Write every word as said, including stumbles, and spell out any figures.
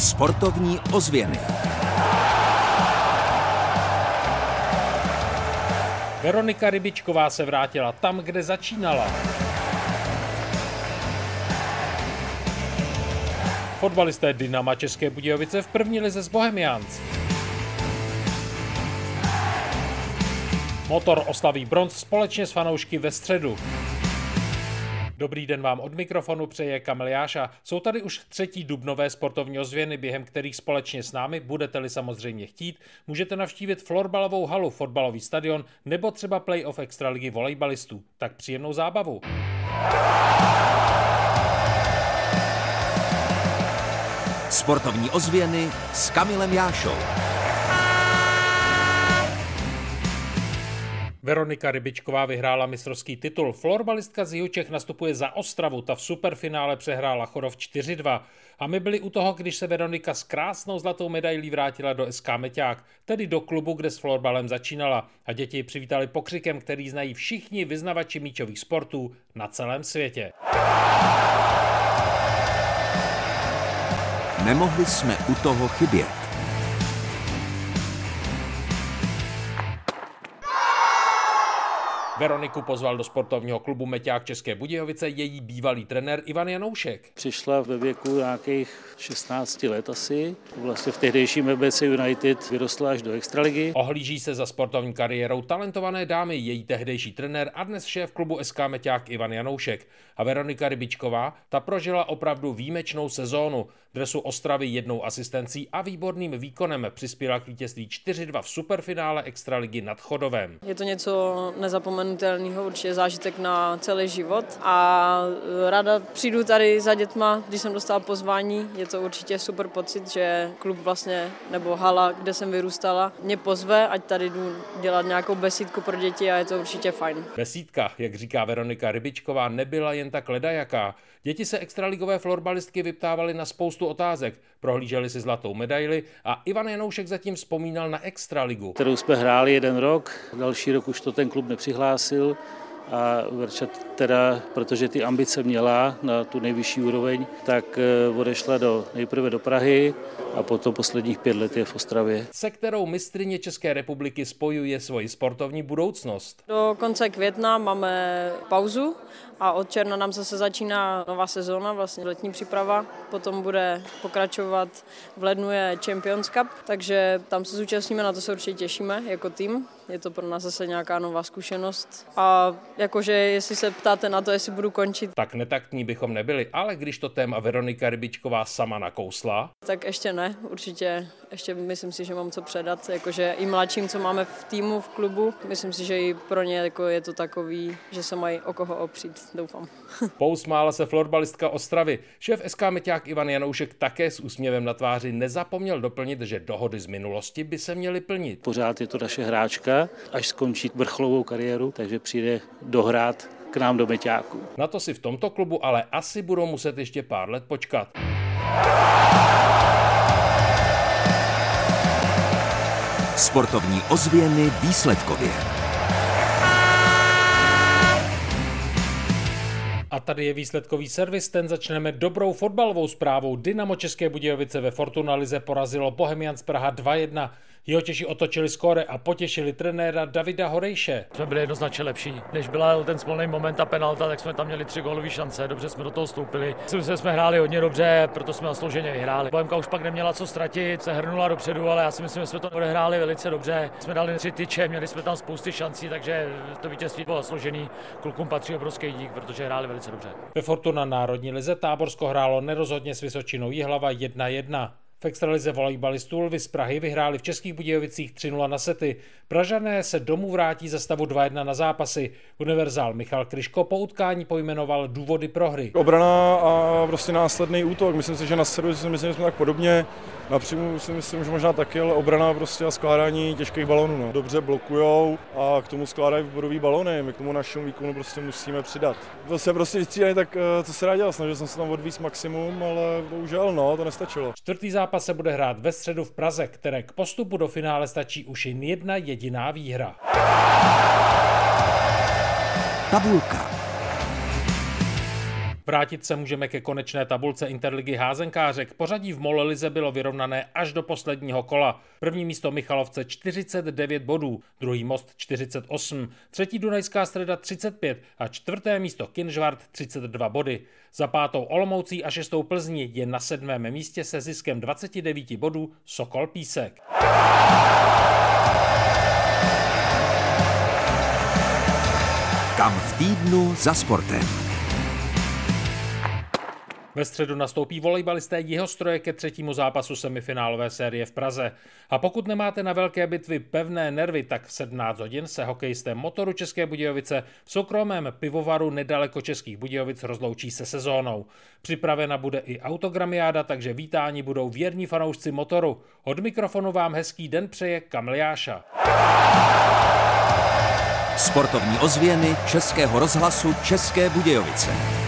Sportovní ozvěny. Veronika Rybičková se vrátila tam, kde začínala. Fotbalisté Dynama České Budějovice v první lize s Bohemians. Motor oslaví bronz společně s fanoušky ve středu. Dobrý den vám od mikrofonu přeje Kamil Jáša. Jsou tady už třetí dubnové sportovní ozvěny, během kterých společně s námi, budete-li samozřejmě chtít, můžete navštívit florbalovou halu, fotbalový stadion nebo třeba playoff extraligy volejbalistů. Tak příjemnou zábavu. Sportovní ozvěny s Kamilem Jášou. Veronika Rybičková vyhrála mistrovský titul. Florbalistka z Jihočech nastupuje za Ostravu, ta v superfinále přehrála Chodov čtyři dva. A my byli u toho, když se Veronika s krásnou zlatou medailí vrátila do S K Meťák, tedy do klubu, kde s florbalem začínala. A děti ji přivítali pokřikem, který znají všichni vyznavači míčových sportů na celém světě. Nemohli jsme u toho chybět. Veroniku pozval do sportovního klubu Meťák České Budějovice její bývalý trenér Ivan Janoušek. Přišla ve věku nějakých šestnáct let asi. Vlastně v tehdejším M B C United vyrostla až do extraligy. Ohlíží se za sportovní kariérou talentované dámy její tehdejší trenér a dnes šéf klubu S K Meťák Ivan Janoušek. A Veronika Rybičková, ta prožila opravdu výjimečnou sezónu. Dresu Ostravy jednou asistencí a výborným výkonem přispěla k vítězství čtyři dva v superfinále extraligy nad Chodovem. Je to něco nezapomenutelného. Určitě zážitek na celý život a ráda přijdu tady za dětma, když jsem dostala pozvání. Je to určitě super pocit, že klub vlastně, nebo hala, kde jsem vyrůstala, mě pozve, ať tady jdu dělat nějakou besídku pro děti a je to určitě fajn. Besídka, jak říká Veronika Rybičková, nebyla jen tak ledajaká. Děti se extraligové florbalistky vyptávaly na spoustu otázek, prohlíželi si zlatou medaili a Ivan Janoušek zatím vzpomínal na extraligu, kterou jsme hráli jeden rok, další rok už to ten klub nepřihlásil. A Verča teda, protože ty ambice měla na tu nejvyšší úroveň, tak odešla do, nejprve do Prahy a potom posledních pět let je v Ostravě. Se kterou mistryně České republiky spojuje svoji sportovní budoucnost. Do konce května máme pauzu a od června nám zase začíná nová sezóna, vlastně letní příprava. Potom bude pokračovat, v lednu je Champions Cup, takže tam se zúčastníme, na to se určitě těšíme jako tým. Je to pro nás zase nějaká nová zkušenost a jakože jestli se ptáte na to, jestli budu končit. Tak netaktní bychom nebyli, ale když to téma Veronika Rybičková sama nakousla. Tak ještě ne, určitě ještě myslím si, že mám co předat, jakože i mladším, co máme v týmu, v klubu. Myslím si, že i pro ně jako je to takový, že se mají o koho opřít, doufám. Pousmála se florbalistka Ostravy. Šéf S K Meťák Ivan Janoušek také s úsměvem na tváři nezapomněl doplnit, že dohody z minulosti by se měly plnit. Pořád je to naše hráčka, až skončí vrcholovou kariéru, takže přijde dohrát k nám do Meťáku. Na to si v tomto klubu ale asi budou muset ještě pár let počkat. Sportovní ozvěny výsledkově. A tady je výsledkový servis, ten začneme dobrou fotbalovou zprávou. Dynamo České Budějovice ve Fortuna lize porazilo Bohemians Praha dva jedna. Jihočeši otočili skóre a potěšili trenéra Davida Horejše. Jsme byli jednoznačně lepší. Než byla ten smolný moment a penalta, tak jsme tam měli tři gólové šance. Dobře jsme do toho vstoupili. Myslím, že jsme hráli hodně dobře, proto jsme zaslouženě vyhráli. Bohemka už pak neměla co ztratit, se hrnula dopředu, ale já si myslím, že jsme to odehráli velice dobře. Jsme dali tři tyče, měli jsme tam spousty šancí, takže to vítězství bylo zasloužený. Klukům patří obrovský dík, protože hráli velice dobře. Ve Fortuna národní lize Táborsko hrálo nerozhodně s Vysočinou Jihlava jedna jedna. V extralize volejbalistů Lvi z Prahy vyhráli v Českých Budějovicích tři nula na sety. Pražané se domů vrátí za stavu dva jedna na zápasy. Univerzál Michal Kryško po utkání pojmenoval důvody prohry. Obrana a prostě následný útok. Myslím si, že na sedu si myslím, že jsme tak podobně. Na příjmu si myslím, že možná taky, ale obrana prostě a skládání těžkých balonů. No. Dobře blokujou a k tomu skládají bodový balony. My k tomu našemu výkonu prostě musíme přidat. Byl jsem prostě vystřídaný, tak co se dá dělat? Snažil jsem se tam odvíct maximum, ale bohužel no, to nestačilo. Čtvrtý zápas se bude hrát ve středu v Praze, které k postupu do finále stačí už jen jedna jediná výhra. Tabulka. Vrátit se můžeme ke konečné tabulce Interligy házenkářek. Pořadí v Molelize bylo vyrovnané až do posledního kola. První místo Michalovce čtyřicet devět bodů, druhý Most čtyřicet osm, třetí Dunajská Streda třicet pět a čtvrté místo Kynžvart třicet dva body. Za pátou Olomoucí a šestou Plzni je na sedmém místě se ziskem dvacet devět bodů Sokol Písek. Kam v týdnu za sportem. Ve středu nastoupí volejbalisté Jihostroje ke třetímu zápasu semifinálové série v Praze. A pokud nemáte na velké bitvy pevné nervy, tak v sedmnáct hodin se hokejisté Motoru České Budějovice v soukromém pivovaru nedaleko Českých Budějovic rozloučí se sezónou. Připravena bude i autogramiáda, takže vítáni budou věrní fanoušci Motoru. Od mikrofonu vám hezký den přeje Kamil Jáša. Sportovní ozvěny Českého rozhlasu České Budějovice.